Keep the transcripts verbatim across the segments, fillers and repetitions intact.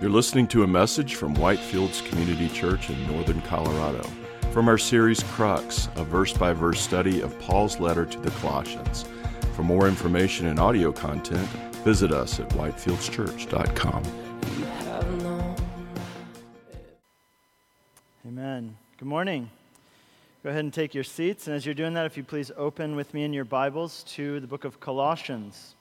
You're listening to a message from Whitefields Community Church in northern Colorado from our series Crux, a verse-by-verse study of Paul's letter to the Colossians. For more information and audio content, visit us at whitefields church dot com. Amen. Good morning. Go ahead and take your seats, and as you're doing that, if you please open with me in your Bibles to the book of Colossians.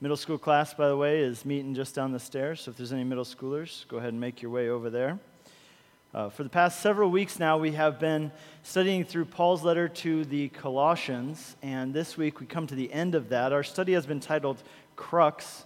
Middle school class, by the way, is meeting just down the stairs, so if there's any middle schoolers, go ahead and make your way over there. Uh, for the past several weeks now, we have been studying through Paul's letter to the Colossians, and this week we come to the end of that. Our study has been titled Crux.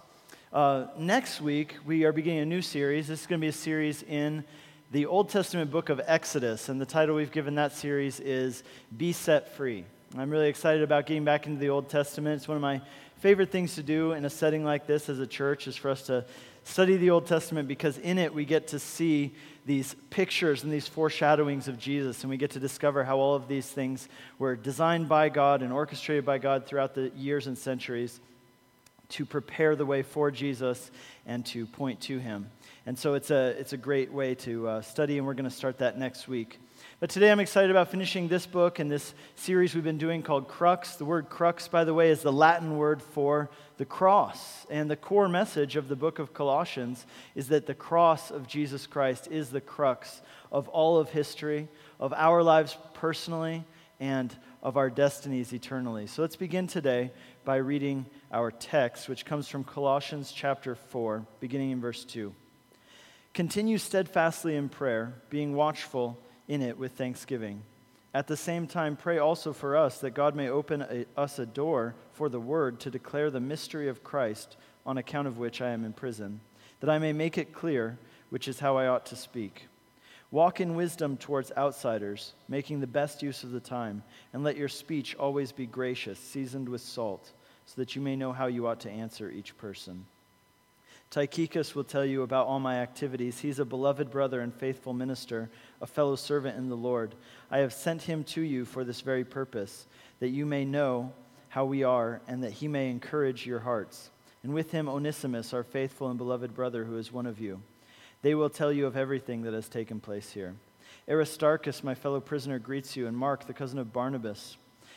Uh, next week, we are beginning a new series. This is going to be a series in the Old Testament book of Exodus, and the title we've given that series is Be Set Free. I'm really excited about getting back into the Old Testament. It's one of my favorite things to do in a setting like this as a church is for us to study the Old Testament, because in it we get to see these pictures and these foreshadowings of Jesus, and we get to discover how all of these things were designed by God and orchestrated by God throughout the years and centuries to prepare the way for Jesus and to point to him. And so it's a it's a great way to uh, study, and we're going to start that next week. But today I'm excited about finishing this book and this series we've been doing called Crux. The word crux, by the way, is the Latin word for the cross. And the core message of the book of Colossians is that the cross of Jesus Christ is the crux of all of history, of our lives personally, and of our destinies eternally. So let's begin today by reading our text, which comes from Colossians chapter four, beginning in verse two. Continue steadfastly in prayer, being watchful in it with thanksgiving. At the same time, pray also for us that God may open a, us a door for the word to declare the mystery of Christ, on account of which I am in prison, that I may make it clear, which is how I ought to speak. Walk in wisdom towards outsiders, making the best use of the time, and let your speech always be gracious, seasoned with salt, so that you may know how you ought to answer each person. Tychicus will tell you about all my activities. He's a beloved brother and faithful minister, a fellow servant in the Lord. I have sent him to you for this very purpose, that you may know how we are and that he may encourage your hearts. And with him Onesimus, our faithful and beloved brother, who is one of you. They will tell you of everything that has taken place here. Aristarchus, my fellow prisoner, greets you, and Mark, the cousin of Barnabas.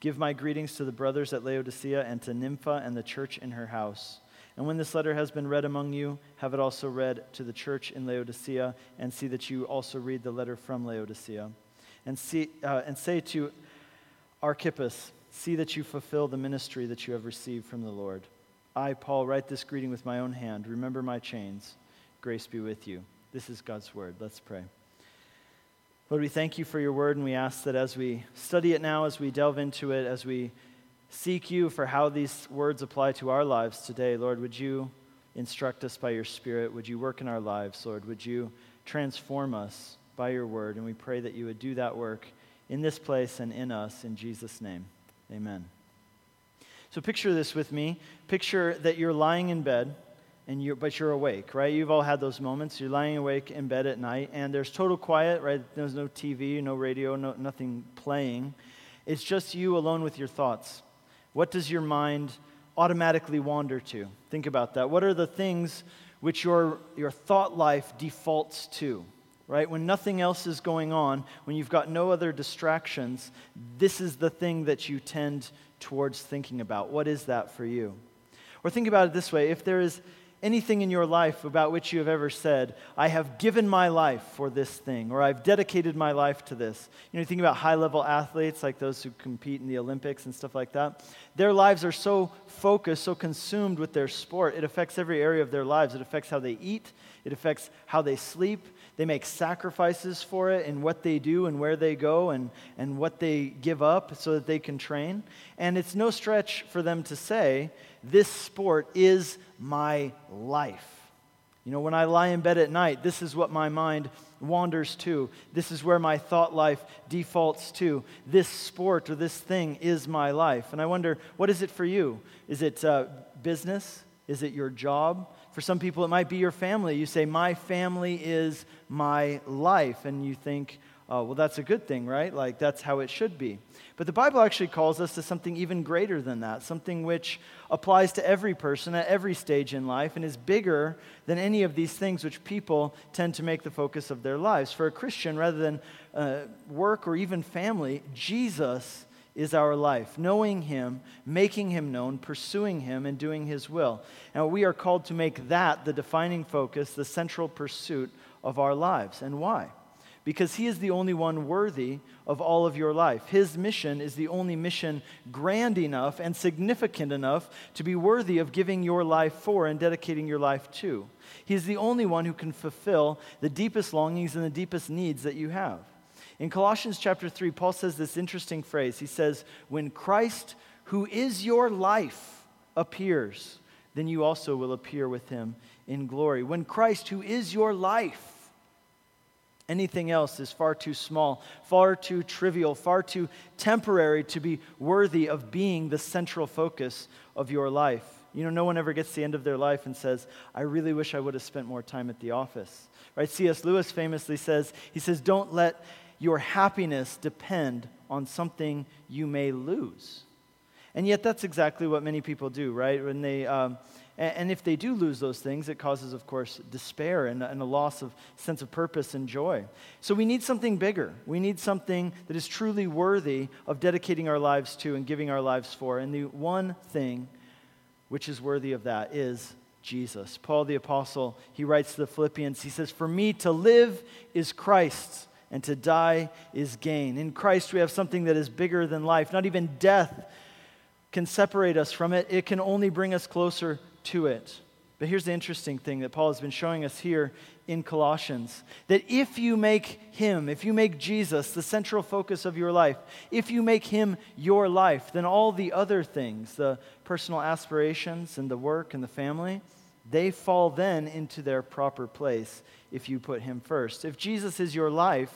Give my greetings to the brothers at Laodicea and to Nympha and the church in her house. And when this letter has been read among you, have it also read to the church in Laodicea, and see that you also read the letter from Laodicea. And, see, uh, and say to Archippus, see that you fulfill the ministry that you have received from the Lord. I, Paul, write this greeting with my own hand. Remember my chains. Grace be with you. This is God's word. Let's pray. Lord, we thank you for your word, and we ask that as we study it now, as we delve into it, as we seek you for how these words apply to our lives today, Lord, would you instruct us by your Spirit? Would you work in our lives, Lord? Would you transform us by your word? And we pray that you would do that work in this place and in us, in Jesus' name, amen. So picture this with me. Picture that you're lying in bed, And you're, but you're awake, right? You've all had those moments. You're lying awake in bed at night, and there's total quiet, right? There's no T V, no radio, no, nothing playing. It's just you alone with your thoughts. What does your mind automatically wander to? Think about that. What are the things which your your thought life defaults to, right? When nothing else is going on, when you've got no other distractions, this is the thing that you tend towards thinking about. What is that for you? Or think about it this way. If there is anything in your life about which you have ever said, I have given my life for this thing, or I've dedicated my life to this. You know, you think about high-level athletes, like those who compete in the Olympics and stuff like that. Their lives are so focused, so consumed with their sport, it affects every area of their lives. It affects how they eat. It affects how they sleep. They make sacrifices for it and what they do and where they go and, and what they give up so that they can train. And it's no stretch for them to say, this sport is my life. You know, when I lie in bed at night, this is what my mind wanders to. This is where my thought life defaults to. This sport or this thing is my life. And I wonder, what is it for you? Is it uh, business? Is it your job? For some people, it might be your family. You say, my family is my life. And you think, oh, well, that's a good thing, right? Like, that's how it should be. But the Bible actually calls us to something even greater than that, something which applies to every person at every stage in life and is bigger than any of these things which people tend to make the focus of their lives. For a Christian, rather than uh, work or even family, Jesus is our life, knowing Him, making Him known, pursuing Him, and doing His will. And we are called to make that the defining focus, the central pursuit of our lives. And why? Because He is the only one worthy of all of your life. His mission is the only mission grand enough and significant enough to be worthy of giving your life for and dedicating your life to. He is the only one who can fulfill the deepest longings and the deepest needs that you have. In Colossians chapter three, Paul says this interesting phrase. He says, "When Christ, who is your life, appears, then you also will appear with Him in glory." When Christ, who is your life, anything else is far too small, far too trivial, far too temporary to be worthy of being the central focus of your life. You know, no one ever gets to the end of their life and says, I really wish I would have spent more time at the office. Right? C S. Lewis famously says, he says, don't let your happiness depend on something you may lose. And yet that's exactly what many people do, right? When they... Um, And if they do lose those things, it causes, of course, despair and a loss of sense of purpose and joy. So we need something bigger. We need something that is truly worthy of dedicating our lives to and giving our lives for. And the one thing which is worthy of that is Jesus. Paul the Apostle, he writes to the Philippians, he says, "For me to live is Christ's, and to die is gain." In Christ we have something that is bigger than life. Not even death can separate us from it. It can only bring us closer to it. But here's the interesting thing that Paul has been showing us here in Colossians, that if you make Him, if you make Jesus the central focus of your life, if you make Him your life, then all the other things, the personal aspirations and the work and the family, they fall then into their proper place if you put Him first. If Jesus is your life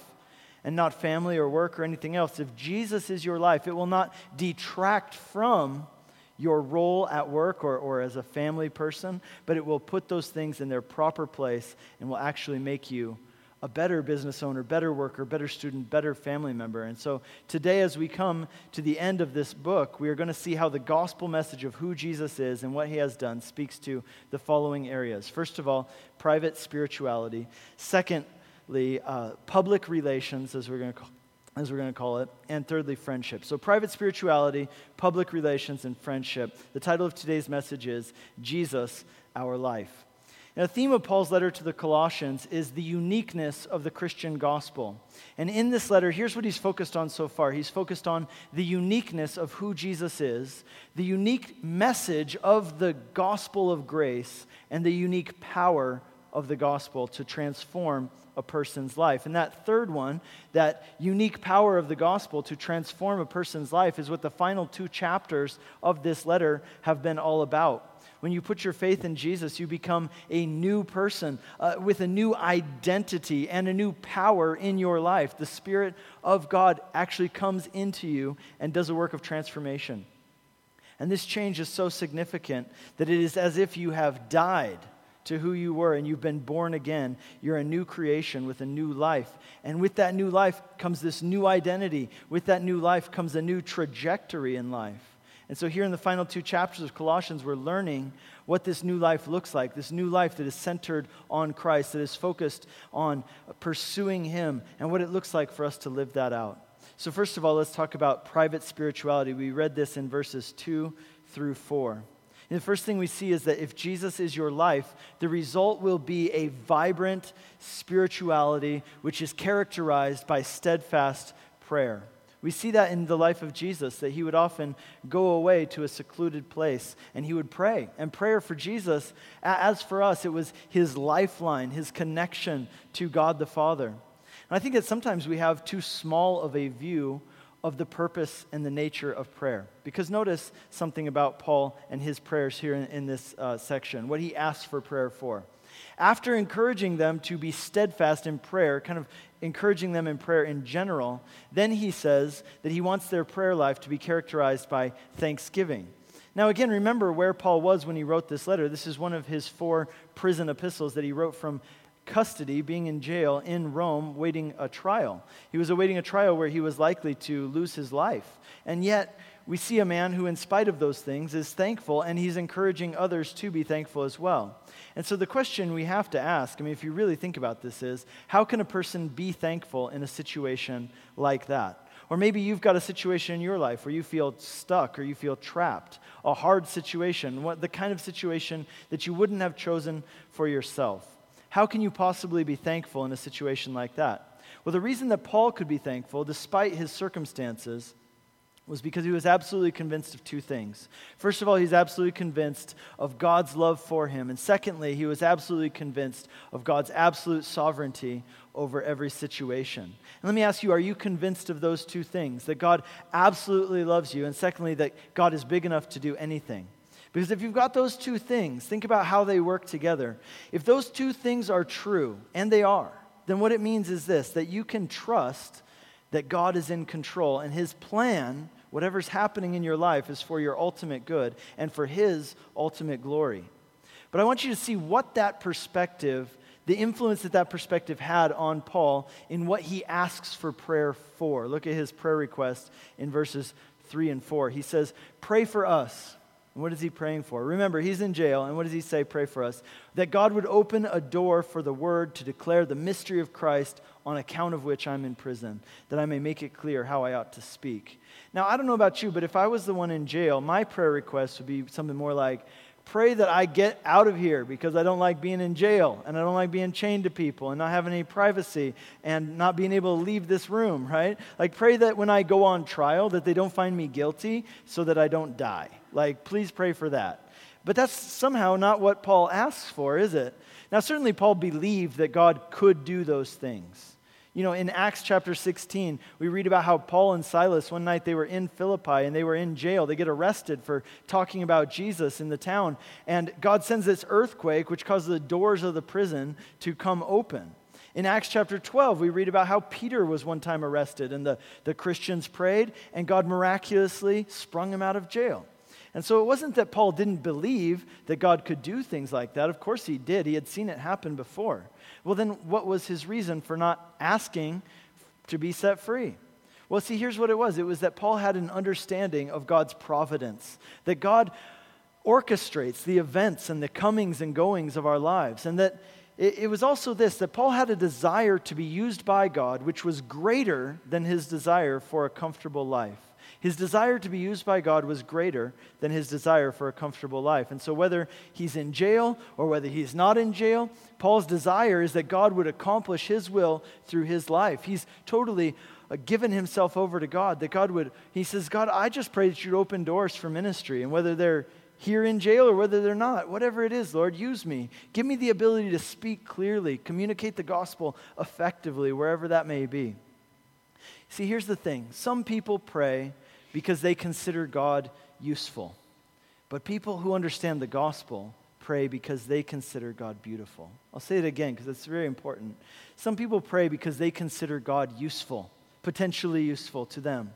and not family or work or anything else, if Jesus is your life, it will not detract from your role at work or, or as a family person, but it will put those things in their proper place and will actually make you a better business owner, better worker, better student, better family member. And so today, as we come to the end of this book, we are going to see how the gospel message of who Jesus is and what He has done speaks to the following areas. First of all, private spirituality. Secondly, uh, public relations, as we're going to call as we're going to call it, and thirdly, friendship. So private spirituality, public relations, and friendship. The title of today's message is Jesus, Our Life. Now, the theme of Paul's letter to the Colossians is the uniqueness of the Christian gospel. And in this letter, here's what he's focused on so far. He's focused on the uniqueness of who Jesus is, the unique message of the gospel of grace, and the unique power of the gospel to transform a person's life. And that third one, that unique power of the gospel to transform a person's life, is what the final two chapters of this letter have been all about. When you put your faith in Jesus, you become a new person uh, with a new identity and a new power in your life. The Spirit of God actually comes into you and does a work of transformation. And this change is so significant that it is as if you have died to who you were, and you've been born again. You're a new creation with a new life. And with that new life comes this new identity. With that new life comes a new trajectory in life. And so here in the final two chapters of Colossians, we're learning what this new life looks like, this new life that is centered on Christ, that is focused on pursuing Him, and what it looks like for us to live that out. So first of all, let's talk about private spirituality. We read this in verses two through four. And the first thing we see is that if Jesus is your life, the result will be a vibrant spirituality which is characterized by steadfast prayer. We see that in the life of Jesus, that He would often go away to a secluded place and He would pray. And prayer for Jesus, as for us, it was His lifeline, His connection to God the Father. And I think that sometimes we have too small of a view of the purpose and the nature of prayer. Because notice something about Paul and his prayers here in, in this uh, section, what he asks for prayer for. After encouraging them to be steadfast in prayer, kind of encouraging them in prayer in general, then he says that he wants their prayer life to be characterized by thanksgiving. Now again, remember where Paul was when he wrote this letter. This is one of his four prison epistles that he wrote from custody, being in jail in Rome, waiting a trial. He was awaiting a trial where he was likely to lose his life. And yet, we see a man who, in spite of those things, is thankful, and he's encouraging others to be thankful as well. And so the question we have to ask, I mean, if you really think about this, is how can a person be thankful in a situation like that? Or maybe you've got a situation in your life where you feel stuck or you feel trapped, a hard situation, what the kind of situation that you wouldn't have chosen for yourself. How can you possibly be thankful in a situation like that? Well, the reason that Paul could be thankful, despite his circumstances, was because he was absolutely convinced of two things. First of all, he's absolutely convinced of God's love for him. And secondly, he was absolutely convinced of God's absolute sovereignty over every situation. And let me ask you, are you convinced of those two things? That God absolutely loves you, and secondly, that God is big enough to do anything? Because if you've got those two things, think about how they work together. If those two things are true, and they are, then what it means is this, that you can trust that God is in control, and his plan, whatever's happening in your life, is for your ultimate good and for his ultimate glory. But I want you to see what that perspective, the influence that that perspective had on Paul in what he asks for prayer for. Look at his prayer request in verses three and four. He says, pray for us. And what is he praying for? Remember, he's in jail, and what does he say, pray for us? That God would open a door for the word to declare the mystery of Christ, on account of which I'm in prison, that I may make it clear how I ought to speak. Now, I don't know about you, but if I was the one in jail, my prayer request would be something more like, pray that I get out of here because I don't like being in jail, and I don't like being chained to people, and not having any privacy, and not being able to leave this room, right? Like, pray that when I go on trial that they don't find me guilty so that I don't die. Like, please pray for that. But that's somehow not what Paul asks for, is it? Now, certainly Paul believed that God could do those things. You know, in Acts chapter sixteen, we read about how Paul and Silas, one night they were in Philippi and they were in jail. They get arrested for talking about Jesus in the town. And God sends this earthquake, which causes the doors of the prison to come open. In Acts chapter twelve, we read about how Peter was one time arrested and the, the Christians prayed and God miraculously sprung him out of jail. And so it wasn't that Paul didn't believe that God could do things like that. Of course he did. He had seen it happen before. Well, then what was his reason for not asking to be set free? Well, see, here's what it was. It was that Paul had an understanding of God's providence, that God orchestrates the events and the comings and goings of our lives, and that it, it was also this, that Paul had a desire to be used by God, which was greater than his desire for a comfortable life. His desire to be used by God was greater than his desire for a comfortable life. And so whether he's in jail or whether he's not in jail, Paul's desire is that God would accomplish his will through his life. He's totally given himself over to God, that God would, he says, God, I just pray that you'd open doors for ministry. And whether they're here in jail or whether they're not, whatever it is, Lord, use me. Give me the ability to speak clearly, communicate the gospel effectively, wherever that may be. See, here's the thing. Some people pray because they consider God useful. But people who understand the gospel pray because they consider God beautiful. I'll say it again because it's very important. Some people pray because they consider God useful, potentially useful to them.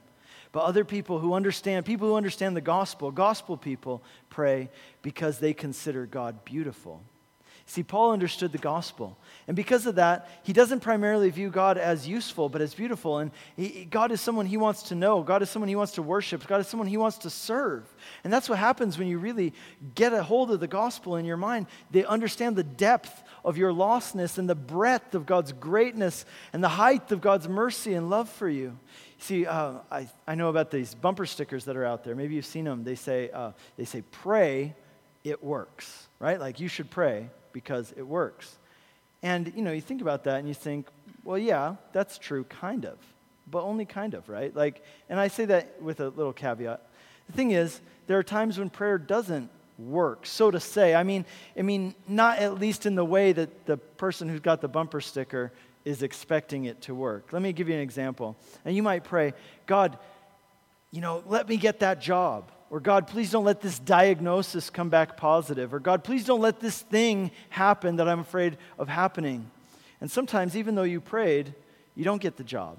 But other people who understand, people who understand the gospel, gospel people pray because they consider God beautiful. See, Paul understood the gospel. And because of that, he doesn't primarily view God as useful, but as beautiful. And he, God is someone he wants to know. God is someone he wants to worship. God is someone he wants to serve. And that's what happens when you really get a hold of the gospel in your mind. They understand the depth of your lostness and the breadth of God's greatness and the height of God's mercy and love for you. See, uh, I, I know about these bumper stickers that are out there. Maybe you've seen them. They say, uh, they say, pray, it works, right? Like, you should pray because it works. And, you know, you think about that and you think, well, yeah, that's true, kind of, but only kind of, right? Like, and I say that with a little caveat. The thing is, there are times when prayer doesn't work, so to say. I mean, I mean, not at least in the way that the person who's got the bumper sticker is expecting it to work. Let me give you an example. And you might pray, God, you know, let me get that job. Or God, please don't let this diagnosis come back positive. Or God, please don't let this thing happen that I'm afraid of happening. And sometimes, even though you prayed, you don't get the job.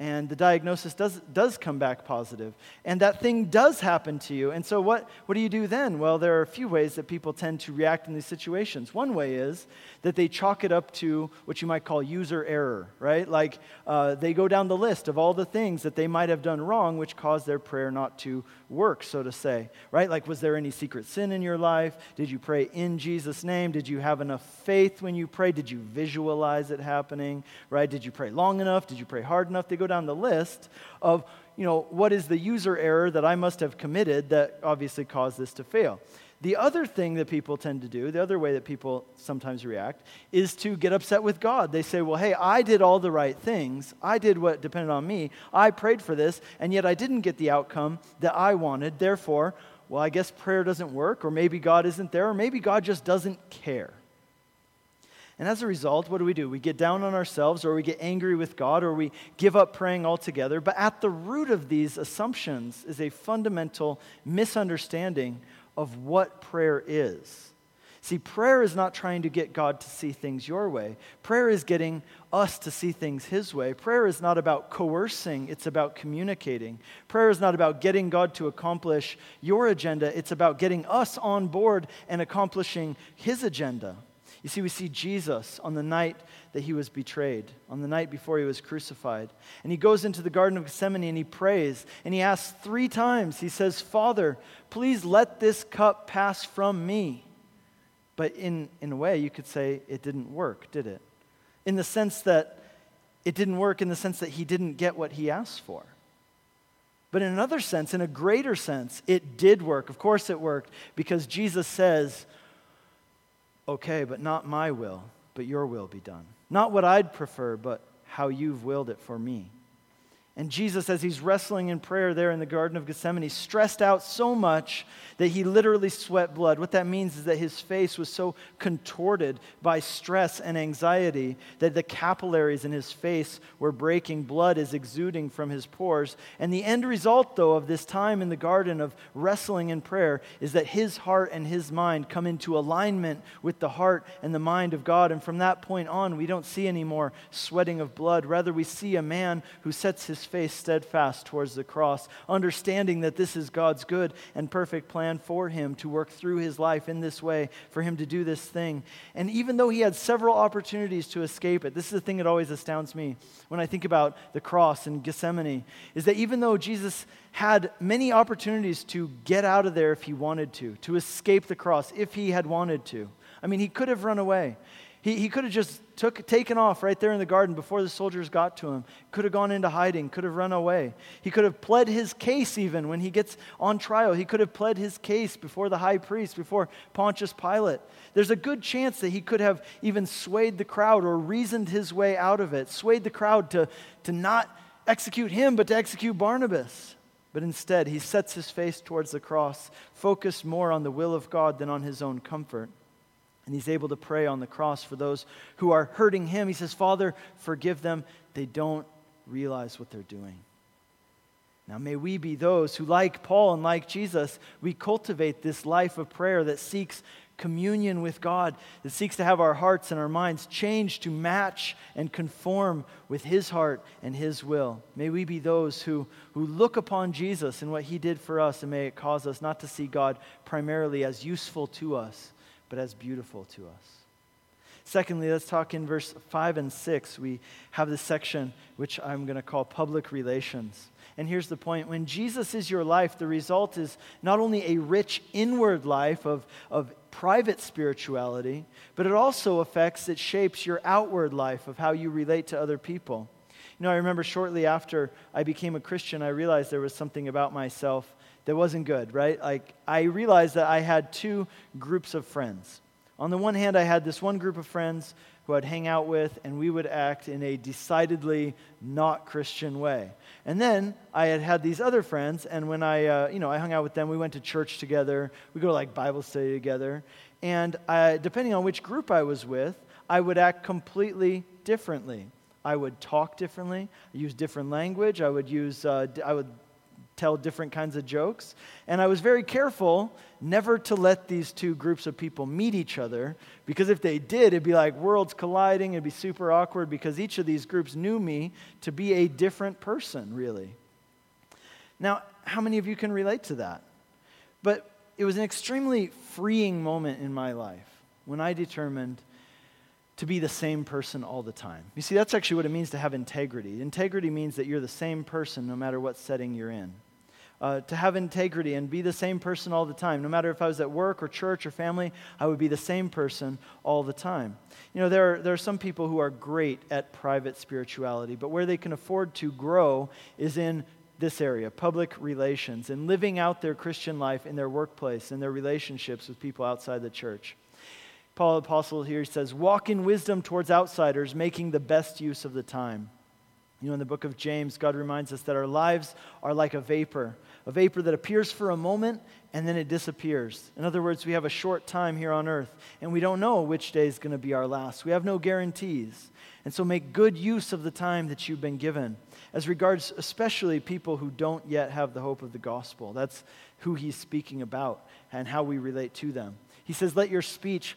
And the diagnosis does does come back positive. And that thing does happen to you. And so what, what do you do then? Well, there are a few ways that people tend to react in these situations. One way is that they chalk it up to what you might call user error, right? Like uh, they go down the list of all the things that they might have done wrong which caused their prayer not to work, so to say, right? Like, was there any secret sin in your life? Did you pray in Jesus' name? Did you have enough faith when you prayed? Did you visualize it happening, right? Did you pray long enough? Did you pray hard enough? They go down the list of, you know, what is the user error that I must have committed that obviously caused this to fail. The other thing that people tend to do, the other way that people sometimes react, is to get upset with God. They say, well, hey, I did all the right things. I did what depended on me. I prayed for this, and yet I didn't get the outcome that I wanted. Therefore, well, I guess prayer doesn't work, or maybe God isn't there, or maybe God just doesn't care. And as a result, what do we do? We get down on ourselves, or we get angry with God, or we give up praying altogether. But at the root of these assumptions is a fundamental misunderstanding of what prayer is. See, prayer is not trying to get God to see things your way. Prayer is getting us to see things His way. Prayer is not about coercing. It's about communicating. Prayer is not about getting God to accomplish your agenda. It's about getting us on board and accomplishing His agenda. You see, we see Jesus on the night that He was betrayed, on the night before He was crucified. And He goes into the Garden of Gethsemane and He prays. And He asks three times, He says, Father, please let this cup pass from me. But in, in a way, you could say it didn't work, did it? In the sense that it didn't work in the sense that He didn't get what He asked for. But in another sense, in a greater sense, it did work. Of course it worked, because Jesus says, okay, but not my will, but your will be done. Not what I'd prefer, but how you've willed it for me. And Jesus, as He's wrestling in prayer there in the Garden of Gethsemane, stressed out so much that He literally sweat blood. What that means is that His face was so contorted by stress and anxiety that the capillaries in His face were breaking. Blood is exuding from His pores. And the end result, though, of this time in the garden of wrestling in prayer is that His heart and His mind come into alignment with the heart and the mind of God. And from that point on, we don't see any more sweating of blood. Rather, we see a man who sets his face steadfast towards the cross, understanding that this is God's good and perfect plan for him to work through his life in this way, for him to do this thing. And even though he had several opportunities to escape it, this is the thing that always astounds me when I think about the cross in Gethsemane, is that even though Jesus had many opportunities to get out of there if he wanted to, to escape the cross if he had wanted to. I mean, he could have run away. He he could have just took taken off right there in the garden before the soldiers got to him. Could have gone into hiding. Could have run away. He could have pled his case even when he gets on trial. He could have pled his case before the high priest, before Pontius Pilate. There's a good chance that he could have even swayed the crowd or reasoned his way out of it, swayed the crowd to, to not execute him but to execute Barnabas. But instead, he sets his face towards the cross, focused more on the will of God than on his own comfort. And he's able to pray on the cross for those who are hurting him. He says, Father, forgive them. They don't realize what they're doing. Now may we be those who, like Paul and like Jesus, we cultivate this life of prayer that seeks communion with God, that seeks to have our hearts and our minds changed to match and conform with His heart and His will. May we be those who, who look upon Jesus and what He did for us, and may it cause us not to see God primarily as useful to us, but as beautiful to us. Secondly, let's talk in verse five and six. We have this section which I'm going to call public relations. And here's the point. When Jesus is your life, the result is not only a rich inward life of, of private spirituality, but it also affects, it shapes your outward life of how you relate to other people. You know, I remember shortly after I became a Christian, I realized there was something about myself that wasn't good, right? Like, I realized that I had two groups of friends. On the one hand, I had this one group of friends who I'd hang out with, and we would act in a decidedly not Christian way. And then I had had these other friends, and when I, uh, you know, I hung out with them, we went to church together, we go to like Bible study together, and I, depending on which group I was with, I would act completely differently. I would talk differently, use different language, I would use, uh, I would tell different kinds of jokes. And I was very careful never to let these two groups of people meet each other, because if they did, it'd be like worlds colliding. It'd be super awkward, because each of these groups knew me to be a different person, really. Now, how many of you can relate to that? But it was an extremely freeing moment in my life when I determined to be the same person all the time. You see, that's actually what it means to have integrity. Integrity means that you're the same person no matter what setting you're in. Uh, to have integrity and be the same person all the time, no matter if I was at work or church or family, I would be the same person all the time. You know, there are, there are some people who are great at private spirituality, but where they can afford to grow is in this area, public relations, and living out their Christian life in their workplace, in their relationships with people outside the church. Paul the Apostle here says, walk in wisdom towards outsiders, making the best use of the time. You know, in the book of James, God reminds us that our lives are like a vapor, a vapor that appears for a moment and then it disappears. In other words, we have a short time here on earth and we don't know which day is going to be our last. We have no guarantees. And so make good use of the time that you've been given, as regards especially people who don't yet have the hope of the gospel. That's who he's speaking about and how we relate to them. He says, let your speech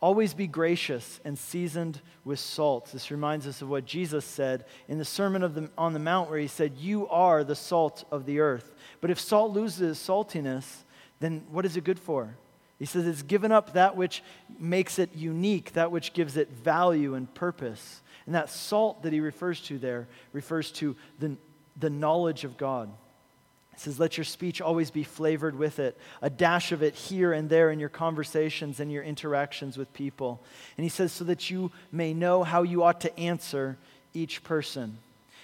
always be gracious and seasoned with salt. This reminds us of what Jesus said in the Sermon of the, on the Mount, where he said, you are the salt of the earth. But if salt loses saltiness, then what is it good for? He says it's given up that which makes it unique, that which gives it value and purpose. And that salt that he refers to there refers to the, the knowledge of God. It says, let your speech always be flavored with it, a dash of it here and there in your conversations and your interactions with people. And he says, so that you may know how you ought to answer each person.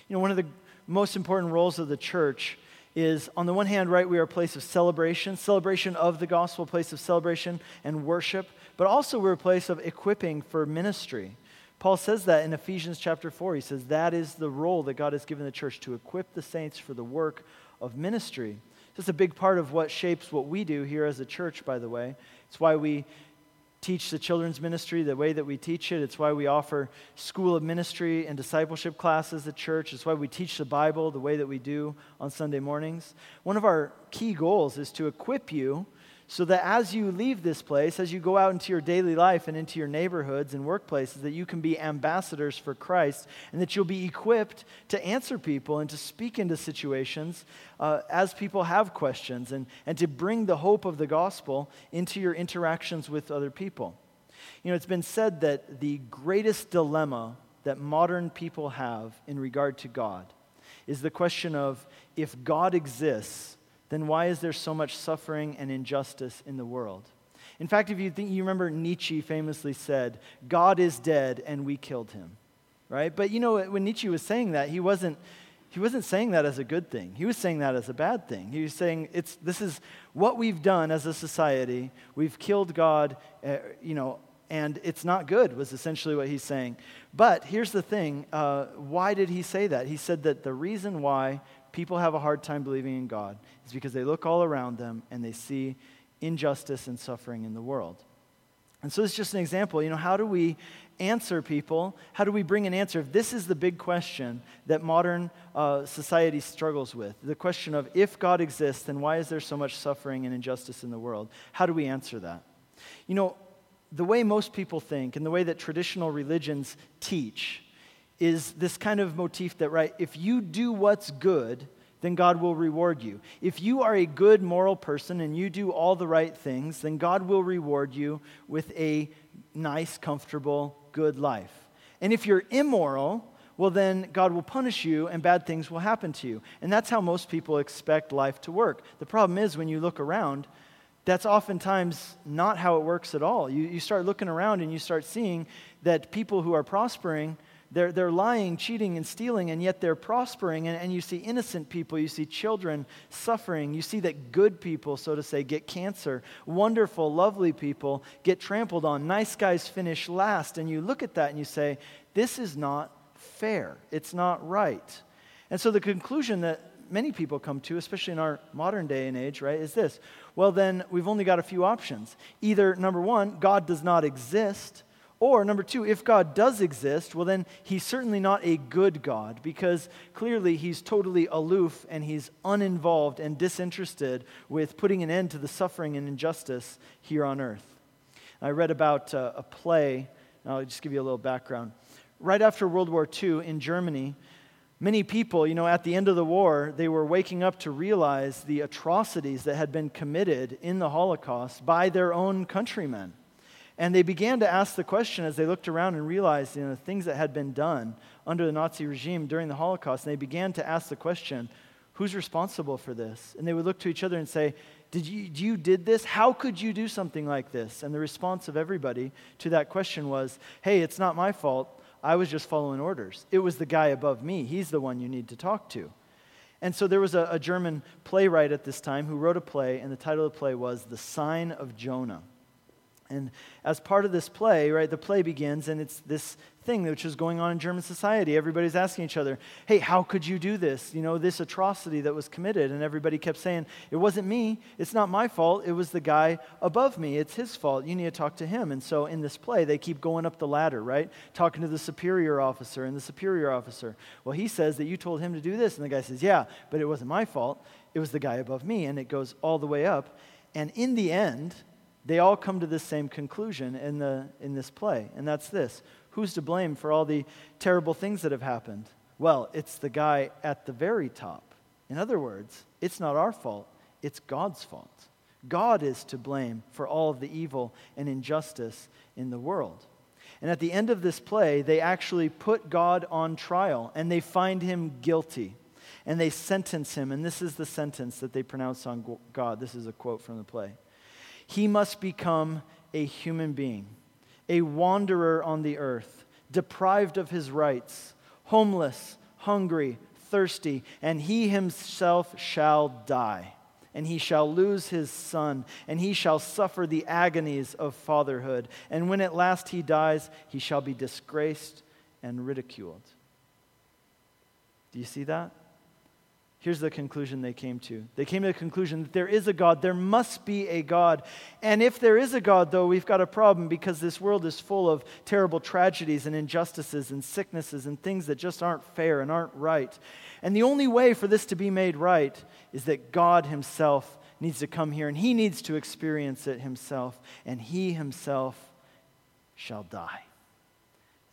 You know, one of the most important roles of the church is, on the one hand, right, we are a place of celebration, celebration of the gospel, a place of celebration and worship, but also we're a place of equipping for ministry. Paul says that in Ephesians chapter four. He says that is the role that God has given the church, to equip the saints for the work of ministry. That's a big part of what shapes what we do here as a church, by the way. It's why we teach the children's ministry the way that we teach it. It's why we offer school of ministry and discipleship classes at church. It's why we teach the Bible the way that we do on Sunday mornings. One of our key goals is to equip you so that as you leave this place, as you go out into your daily life and into your neighborhoods and workplaces, that you can be ambassadors for Christ, and that you'll be equipped to answer people and to speak into situations uh, as people have questions, and, and to bring the hope of the gospel into your interactions with other people. You know, it's been said that the greatest dilemma that modern people have in regard to God is the question of, if God exists, then why is there so much suffering and injustice in the world? In fact, if you think, you remember Nietzsche famously said, God is dead and we killed him, right? But you know, when Nietzsche was saying that, he wasn't, he wasn't saying that as a good thing. He was saying that as a bad thing. He was saying, it's, this is what we've done as a society. We've killed God, uh, you know, and it's not good, was essentially what he's saying. But here's the thing, uh, why did he say that? He said that the reason why people have a hard time believing in God is because they look all around them and they see injustice and suffering in the world. And so it's just an example. You know, how do we answer people? How do we bring an answer? If this is the big question that modern uh, society struggles with, the question of, if God exists, then why is there so much suffering and injustice in the world? How do we answer that? You know, the way most people think and the way that traditional religions teach is this kind of motif that, right, if you do what's good, then God will reward you. If you are a good moral person and you do all the right things, then God will reward you with a nice, comfortable, good life. And if you're immoral, well, then God will punish you and bad things will happen to you. And that's how most people expect life to work. The problem is, when you look around, that's oftentimes not how it works at all. You, you start looking around and you start seeing that people who are prospering, They're, they're lying, cheating, and stealing, and yet they're prospering. And, and you see innocent people, you see children suffering. You see that good people, so to say, get cancer. Wonderful, lovely people get trampled on. Nice guys finish last. And you look at that and you say, this is not fair. It's not right. And so the conclusion that many people come to, especially in our modern day and age, right, is this. Well, then we've only got a few options. Either, number one, God does not exist, Or number two, if God does exist, well then he's certainly not a good God, because clearly he's totally aloof and he's uninvolved and disinterested with putting an end to the suffering and injustice here on earth. I read about uh, a play, I'll just give you a little background. Right after World War Two in Germany, many people, you know, at the end of the war, they were waking up to realize the atrocities that had been committed in the Holocaust by their own countrymen. And they began to ask the question as they looked around and realized, you know, the things that had been done under the Nazi regime during the Holocaust. And they began to ask the question, who's responsible for this? And they would look to each other and say, did you, you did this? How could you do something like this? And the response of everybody to that question was, hey, it's not my fault. I was just following orders. It was the guy above me. He's the one you need to talk to. And so there was a, a German playwright at this time who wrote a play, and the title of the play was The Sign of Jonah. And as part of this play, right, the play begins, and it's this thing which is going on in German society. Everybody's asking each other, hey, how could you do this? You know, this atrocity that was committed. And everybody kept saying, it wasn't me. It's not my fault. It was the guy above me. It's his fault. You need to talk to him. And so in this play, they keep going up the ladder, right? Talking to the superior officer and the superior officer. Well, he says that you told him to do this. And the guy says, yeah, but it wasn't my fault. It was the guy above me. And it goes all the way up. And in the end, they all come to this same conclusion in the in this play, and that's this. Who's to blame for all the terrible things that have happened? Well, it's the guy at the very top. In other words, it's not our fault, it's God's fault. God is to blame for all of the evil and injustice in the world. And at the end of this play, they actually put God on trial, and they find him guilty. And they sentence him, and this is the sentence that they pronounce on God. This is a quote from the play. He must become a human being, a wanderer on the earth, deprived of his rights, homeless, hungry, thirsty, and he himself shall die, and he shall lose his son, and he shall suffer the agonies of fatherhood, and when at last he dies, he shall be disgraced and ridiculed. Do you see that? Here's the conclusion they came to. They came to the conclusion that there is a God. There must be a God. And if there is a God, though, we've got a problem, because this world is full of terrible tragedies and injustices and sicknesses and things that just aren't fair and aren't right. And the only way for this to be made right is that God himself needs to come here, and he needs to experience it himself, and he himself shall die.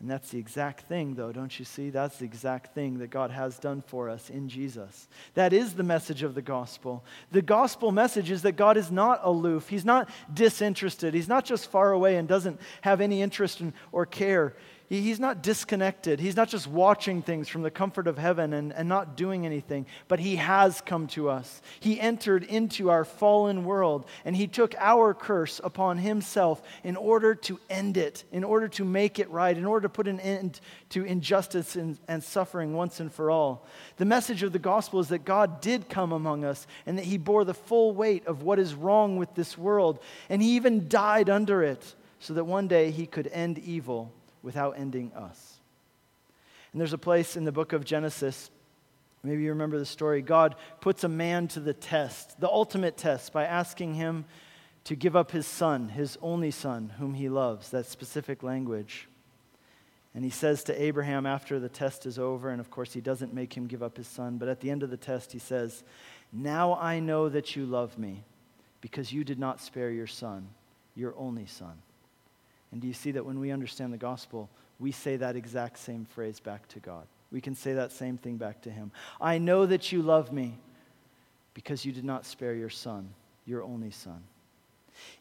And that's the exact thing, though, don't you see? That's the exact thing that God has done for us in Jesus. That is the message of the gospel. The gospel message is that God is not aloof. He's not disinterested. He's not just far away and doesn't have any interest in, or care. He, he's not disconnected. He's not just watching things from the comfort of heaven and, and not doing anything. But he has come to us. He entered into our fallen world, and he took our curse upon himself in order to end it, in order to make it right, in order to put an end to injustice and, and suffering once and for all. The message of the gospel is that God did come among us, and that he bore the full weight of what is wrong with this world. And he even died under it so that one day he could end evil without ending us. And there's a place in the book of Genesis, maybe you remember the story, God puts a man to the test, the ultimate test, by asking him to give up his son, his only son, whom he loves, that specific language. And he says to Abraham after the test is over, and of course he doesn't make him give up his son, but at the end of the test he says, "Now I know that you love me, because you did not spare your son, your only son." And do you see that when we understand the gospel, we say that exact same phrase back to God? We can say that same thing back to him. I know that you love me because you did not spare your son, your only son.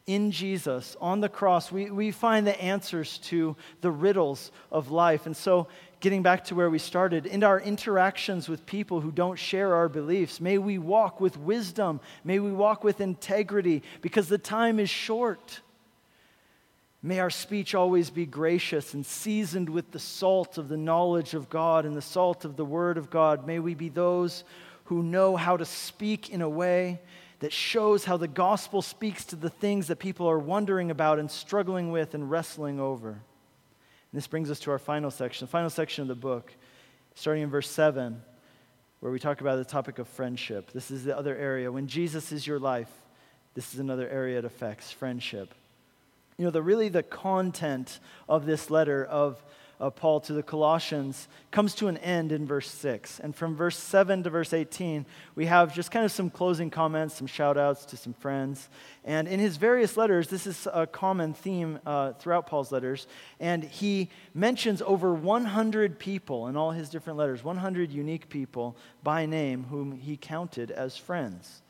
In Jesus, on the cross, we, we find the answers to the riddles of life. And so, getting back to where we started, in our interactions with people who don't share our beliefs, may we walk with wisdom, may we walk with integrity, because the time is short. May our speech always be gracious and seasoned with the salt of the knowledge of God and the salt of the Word of God. May we be those who know how to speak in a way that shows how the gospel speaks to the things that people are wondering about and struggling with and wrestling over. And this brings us to our final section, the final section of the book, starting in verse seven, where we talk about the topic of friendship. This is the other area. When Jesus is your life, this is another area it affects, friendship. you know, the really the content of this letter of Uh, Paul to the Colossians comes to an end in verse six. And from verse seven to verse eighteen, we have just kind of some closing comments, some shout-outs to some friends. And in his various letters, this is a common theme uh, throughout Paul's letters. And he mentions over one hundred people in all his different letters, one hundred unique people by name whom he counted as friends.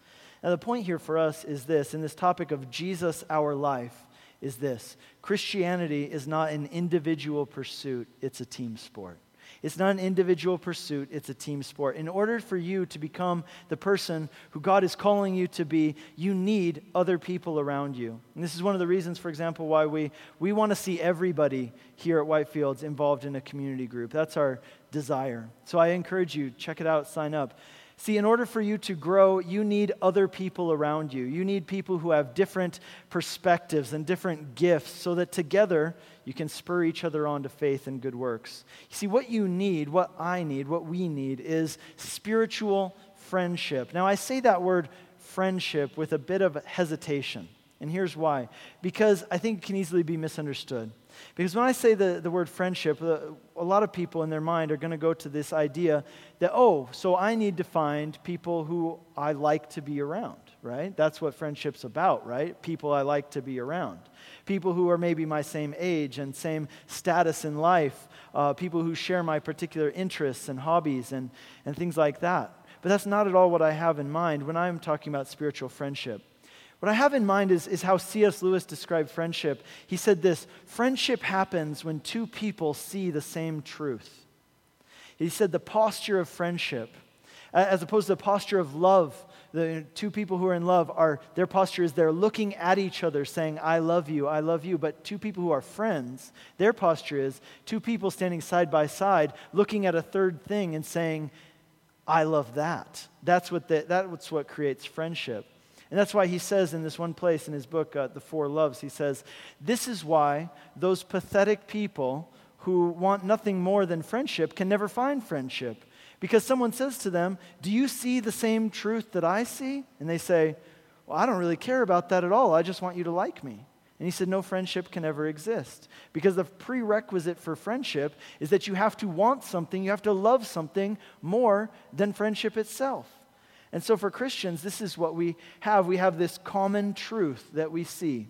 Now the point here for us is this, in this topic of Jesus, our life, is this. Christianity is not an individual pursuit, it's a team sport. It's not an individual pursuit, it's a team sport. In order for you to become the person who God is calling you to be, you need other people around you. And this is one of the reasons, for example, why we, we want to see everybody here at Whitefields involved in a community group. That's our desire. So I encourage you, check it out, sign up. See, in order for you to grow, you need other people around you. You need people who have different perspectives and different gifts so that together you can spur each other on to faith and good works. You see, what you need, what I need, what we need is spiritual friendship. Now, I say that word friendship with a bit of hesitation, and here's why. Because I think it can easily be misunderstood. Because when I say the, the word friendship, a lot of people in their mind are going to go to this idea that, oh, so I need to find people who I like to be around, right? That's what friendship's about, right? People I like to be around. People who are maybe my same age and same status in life. Uh, people who share my particular interests and hobbies and, and things like that. But that's not at all what I have in mind when I'm talking about spiritual friendship. What I have in mind is, is how C S Lewis described friendship. He said this, friendship happens when two people see the same truth. He said the posture of friendship, as opposed to the posture of love, the two people who are in love, are their posture is they're looking at each other saying, I love you, I love you. But two people who are friends, their posture is two people standing side by side, looking at a third thing and saying, I love that. That's what the, that's what creates friendship. And that's why he says in this one place in his book, uh, The Four Loves, he says, this is why those pathetic people who want nothing more than friendship can never find friendship. Because someone says to them, do you see the same truth that I see? And they say, well, I don't really care about that at all. I just want you to like me. And he said, no friendship can ever exist. Because the prerequisite for friendship is that you have to want something, you have to love something more than friendship itself. And so for Christians, this is what we have. We have this common truth that we see.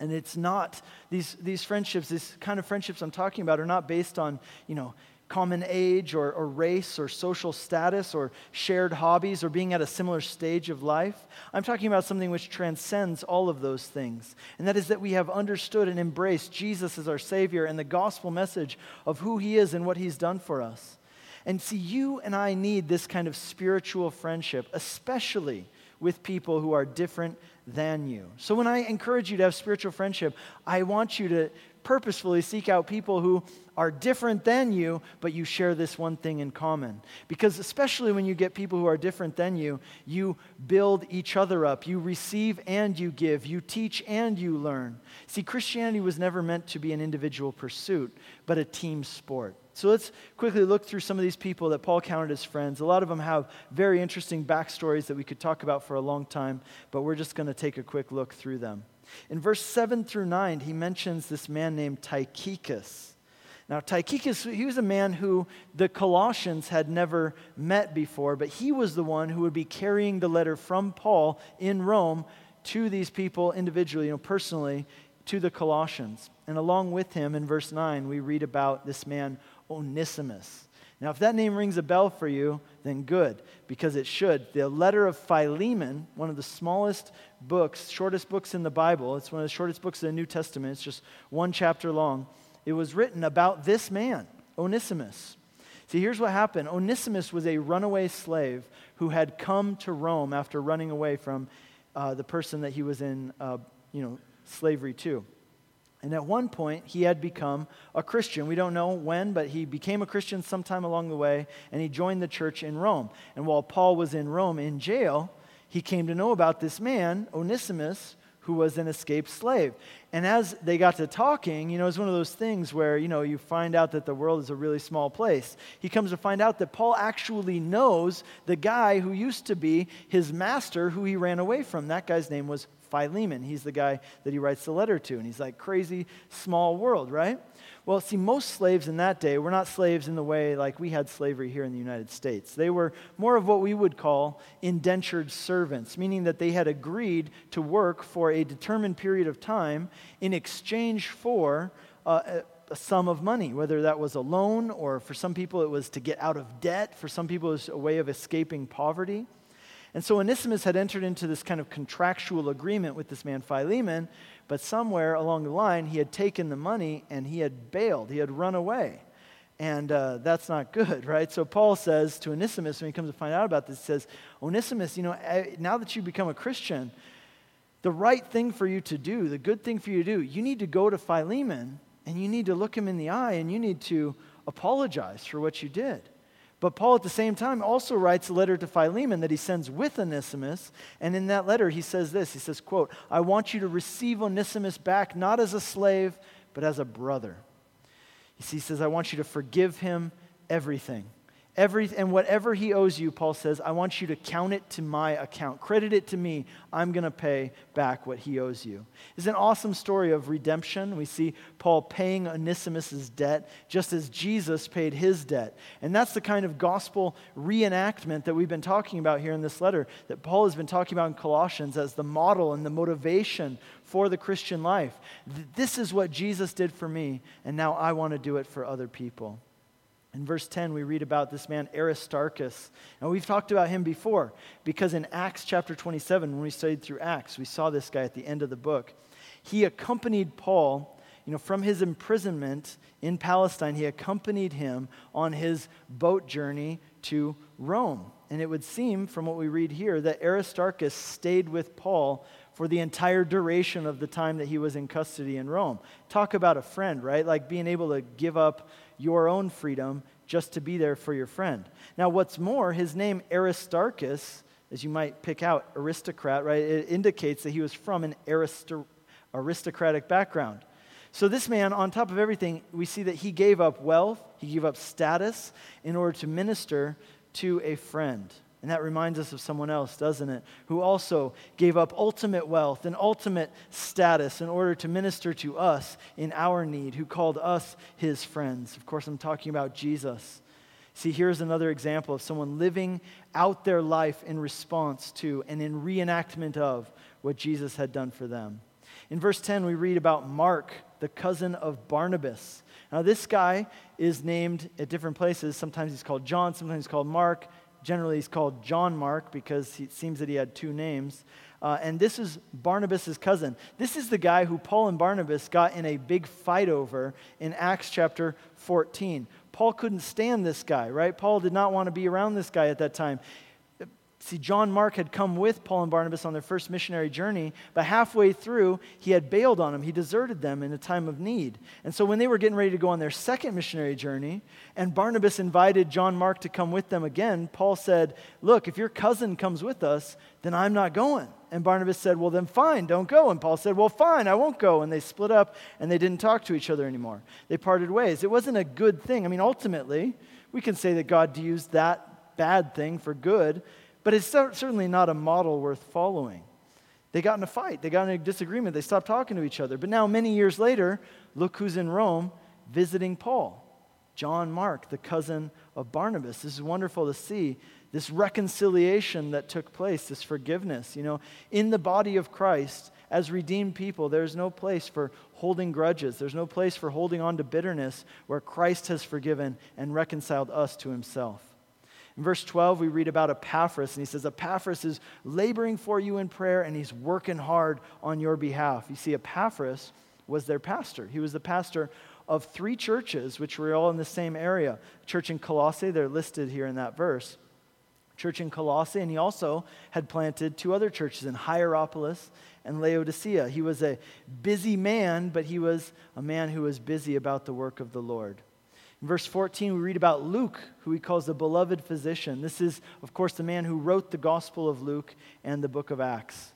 And it's not, these these friendships, this kind of friendships I'm talking about are not based on, you know, common age or, or race or social status or shared hobbies or being at a similar stage of life. I'm talking about something which transcends all of those things. And that is that we have understood and embraced Jesus as our Savior and the gospel message of who He is and what He's done for us. And see, you and I need this kind of spiritual friendship, especially with people who are different than you. So when I encourage you to have spiritual friendship, I want you to purposefully seek out people who are different than you, but you share this one thing in common. Because especially when you get people who are different than you, you build each other up. You receive and you give. You teach and you learn. See, Christianity was never meant to be an individual pursuit, but a team sport. So let's quickly look through some of these people that Paul counted as friends. A lot of them have very interesting backstories that we could talk about for a long time, but we're just going to take a quick look through them. In verse seven through nine, he mentions this man named Tychicus. Now, Tychicus, he was a man who the Colossians had never met before, but he was the one who would be carrying the letter from Paul in Rome to these people individually, you know, personally, to the Colossians. And along with him, in verse nine, we read about this man, Onesimus. Now, if that name rings a bell for you, then good, because it should. The letter of Philemon, one of the smallest books, shortest books in the Bible, it's one of the shortest books in the New Testament, it's just one chapter long. It was written about this man, Onesimus. See, here's what happened. Onesimus was a runaway slave who had come to Rome after running away from uh, the person that he was in, uh, you know, slavery to. And at one point, he had become a Christian. We don't know when, but he became a Christian sometime along the way, and he joined the church in Rome. And while Paul was in Rome in jail, he came to know about this man, Onesimus, who was an escaped slave. And as they got to talking, you know, it's one of those things where, you know, you find out that the world is a really small place. He comes to find out that Paul actually knows the guy who used to be his master who he ran away from. That guy's name was Philemon. He's the guy that he writes the letter to. And he's like, crazy small world, right? Well, see, most slaves in that day were not slaves in the way like we had slavery here in the United States. They were more of what we would call indentured servants, meaning that they had agreed to work for a determined period of time in exchange for uh, a sum of money, whether that was a loan, or for some people it was to get out of debt. For some people it was a way of escaping poverty. And so Onesimus had entered into this kind of contractual agreement with this man Philemon, but somewhere along the line, he had taken the money and he had bailed. He had run away. And uh, that's not good, right? So Paul says to Onesimus, when he comes to find out about this, he says, Onesimus, you know, I, now that you become a Christian, the right thing for you to do, the good thing for you to do, you need to go to Philemon and you need to look him in the eye and you need to apologize for what you did. But Paul at the same time also writes a letter to Philemon that he sends with Onesimus. And in that letter he says this, he says, quote, I want you to receive Onesimus back, not as a slave, but as a brother. You see, he says, I want you to forgive him everything. Every, and whatever he owes you, Paul says, I want you to count it to my account. Credit it to me. I'm going to pay back what he owes you. It's an awesome story of redemption. We see Paul paying Onesimus' debt just as Jesus paid his debt. And that's the kind of gospel reenactment that we've been talking about here in this letter, that Paul has been talking about in Colossians as the model and the motivation for the Christian life. This is what Jesus did for me, and now I want to do it for other people. In verse ten, we read about this man, Aristarchus. And we've talked about him before, because in Acts chapter twenty-seven, when we studied through Acts, we saw this guy at the end of the book. He accompanied Paul, you know, from his imprisonment in Palestine. He accompanied him on his boat journey to Rome. And it would seem, from what we read here, that Aristarchus stayed with Paul for the entire duration of the time that he was in custody in Rome. Talk about a friend, right? Like being able to give up your own freedom just to be there for your friend. Now, what's more, his name Aristarchus, as you might pick out, aristocrat, right? It indicates that he was from an aristo- aristocratic background. So this man, on top of everything, we see that he gave up wealth, he gave up status in order to minister to a friend. And that reminds us of someone else, doesn't it? Who also gave up ultimate wealth and ultimate status in order to minister to us in our need, who called us his friends. Of course, I'm talking about Jesus. See, here's another example of someone living out their life in response to and in reenactment of what Jesus had done for them. In verse ten, we read about Mark, the cousin of Barnabas. Now, this guy is named at different places. Sometimes he's called John, sometimes he's called Mark. Generally, he's called John Mark because it seems that he had two names. Uh, and this is Barnabas' cousin. This is the guy who Paul and Barnabas got in a big fight over in Acts chapter fourteen. Paul couldn't stand this guy, right? Paul did not want to be around this guy at that time. See, John Mark had come with Paul and Barnabas on their first missionary journey, but halfway through, he had bailed on them. He deserted them in a time of need. And so when they were getting ready to go on their second missionary journey, and Barnabas invited John Mark to come with them again, Paul said, look, if your cousin comes with us, then I'm not going. And Barnabas said, well, then fine, don't go. And Paul said, well, fine, I won't go. And they split up, and they didn't talk to each other anymore. They parted ways. It wasn't a good thing. I mean, ultimately, we can say that God used that bad thing for good, but it's certainly not a model worth following. They got in a fight. They got in a disagreement. They stopped talking to each other. But now, many years later, look who's in Rome visiting Paul. John Mark, the cousin of Barnabas. This is wonderful to see, this reconciliation that took place, this forgiveness. You know, in the body of Christ, as redeemed people, there's no place for holding grudges. There's no place for holding on to bitterness where Christ has forgiven and reconciled us to himself. In verse twelve, we read about Epaphras, and he says, Epaphras is laboring for you in prayer, and he's working hard on your behalf. You see, Epaphras was their pastor. He was the pastor of three churches, which were all in the same area. Church in Colossae, they're listed here in that verse. Church in Colossae, and he also had planted two other churches in Hierapolis and Laodicea. He was a busy man, but he was a man who was busy about the work of the Lord. In verse fourteen, we read about Luke, who he calls the beloved physician. This is, of course, the man who wrote the Gospel of Luke and the book of Acts.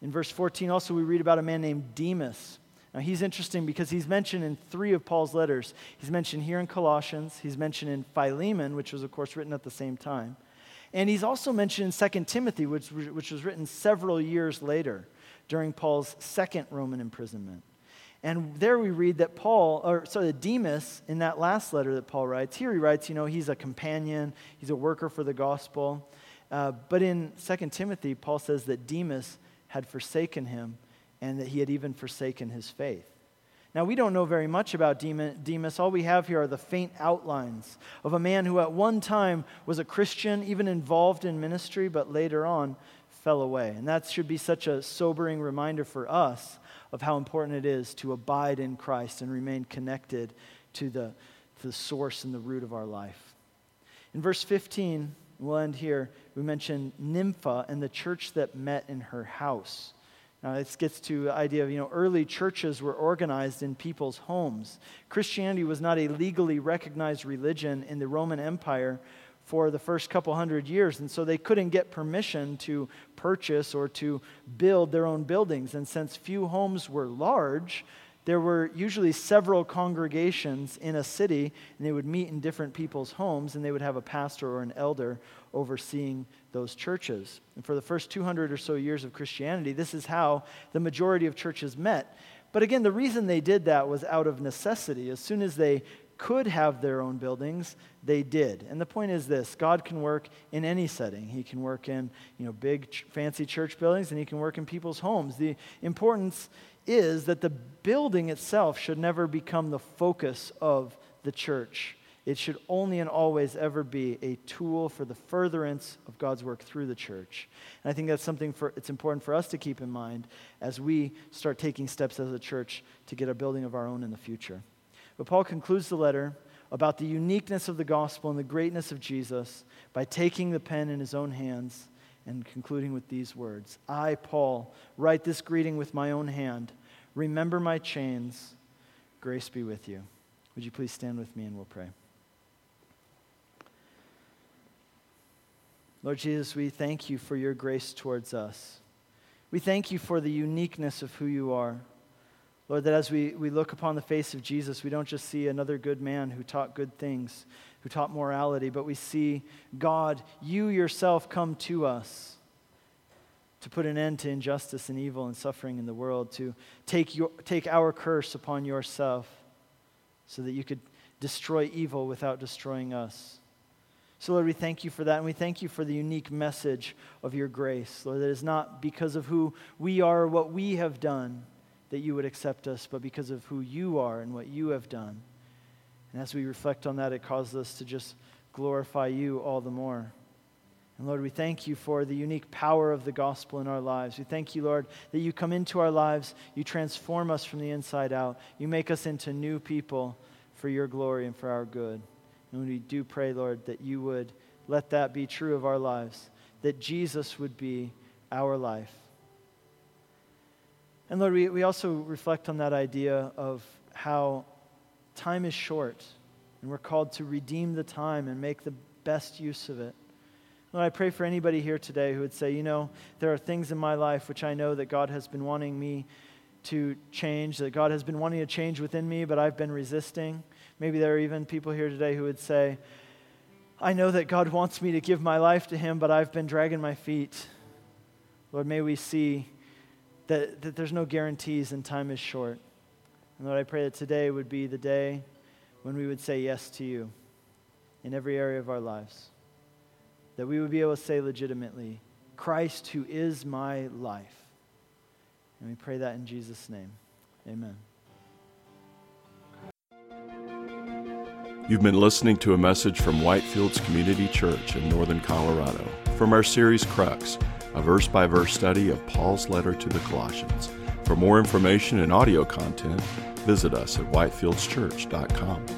In verse fourteen also, we read about a man named Demas. Now, he's interesting because he's mentioned in three of Paul's letters. He's mentioned here in Colossians. He's mentioned in Philemon, which was, of course, written at the same time. And he's also mentioned in Second Timothy, which, which was written several years later during Paul's second Roman imprisonment. And there we read that Paul, or sorry, Demas, in that last letter that Paul writes, here he writes, you know, he's a companion, he's a worker for the gospel. Uh, but in Second Timothy, Paul says that Demas had forsaken him and that he had even forsaken his faith. Now, we don't know very much about Demas. All we have here are the faint outlines of a man who at one time was a Christian, even involved in ministry, but later on fell away. And that should be such a sobering reminder for us of how important it is to abide in Christ and remain connected to the, to the source and the root of our life. In verse fifteen, we'll end here, we mention Nympha and the church that met in her house. Now, this gets to the idea of, you know, early churches were organized in people's homes. Christianity was not a legally recognized religion in the Roman Empire for the first couple hundred years, and so they couldn't get permission to purchase or to build their own buildings. And since few homes were large, there were usually several congregations in a city, and they would meet in different people's homes, and they would have a pastor or an elder overseeing those churches. And for the first two hundred or so years of Christianity, this is how the majority of churches met. But again, the reason they did that was out of necessity. As soon as they could have their own buildings, they did. And the point is this: God can work in any setting. He can work in, you know, big ch- fancy church buildings, and he can work in people's homes. The importance is that the building itself should never become the focus of the church. It should only and always ever be a tool for the furtherance of God's work through the church. And I think that's something for it's important for us to keep in mind as we start taking steps as a church to get a building of our own in the future. But Paul concludes the letter about the uniqueness of the gospel and the greatness of Jesus by taking the pen in his own hands and concluding with these words: I, Paul, write this greeting with my own hand. Remember my chains. Grace be with you. Would you please stand with me and we'll pray. Lord Jesus, we thank you for your grace towards us. We thank you for the uniqueness of who you are. Lord, that as we, we look upon the face of Jesus, we don't just see another good man who taught good things, who taught morality, but we see, God, you yourself come to us to put an end to injustice and evil and suffering in the world, to take your, take our curse upon yourself so that you could destroy evil without destroying us. So, Lord, we thank you for that, and we thank you for the unique message of your grace, Lord, that is not because of who we are or what we have done that you would accept us, but because of who you are and what you have done. And as we reflect on that, it causes us to just glorify you all the more. And Lord, we thank you for the unique power of the gospel in our lives. We thank you, Lord, that you come into our lives, you transform us from the inside out, you make us into new people for your glory and for our good. And we do pray, Lord, that you would let that be true of our lives, that Jesus would be our life. And Lord, we, we also reflect on that idea of how time is short, and we're called to redeem the time and make the best use of it. Lord, I pray for anybody here today who would say, you know, there are things in my life which I know that God has been wanting me to change, that God has been wanting to change within me, but I've been resisting. Maybe there are even people here today who would say, I know that God wants me to give my life to him, but I've been dragging my feet. Lord, may we see That, that there's no guarantees and time is short. And Lord, I pray that today would be the day when we would say yes to you in every area of our lives. That we would be able to say legitimately, Christ who is my life. And we pray that in Jesus' name. Amen. You've been listening to a message from Whitefields Community Church in Northern Colorado from our series Crux, a verse-by-verse study of Paul's letter to the Colossians. For more information and audio content, visit us at whitefields church dot com.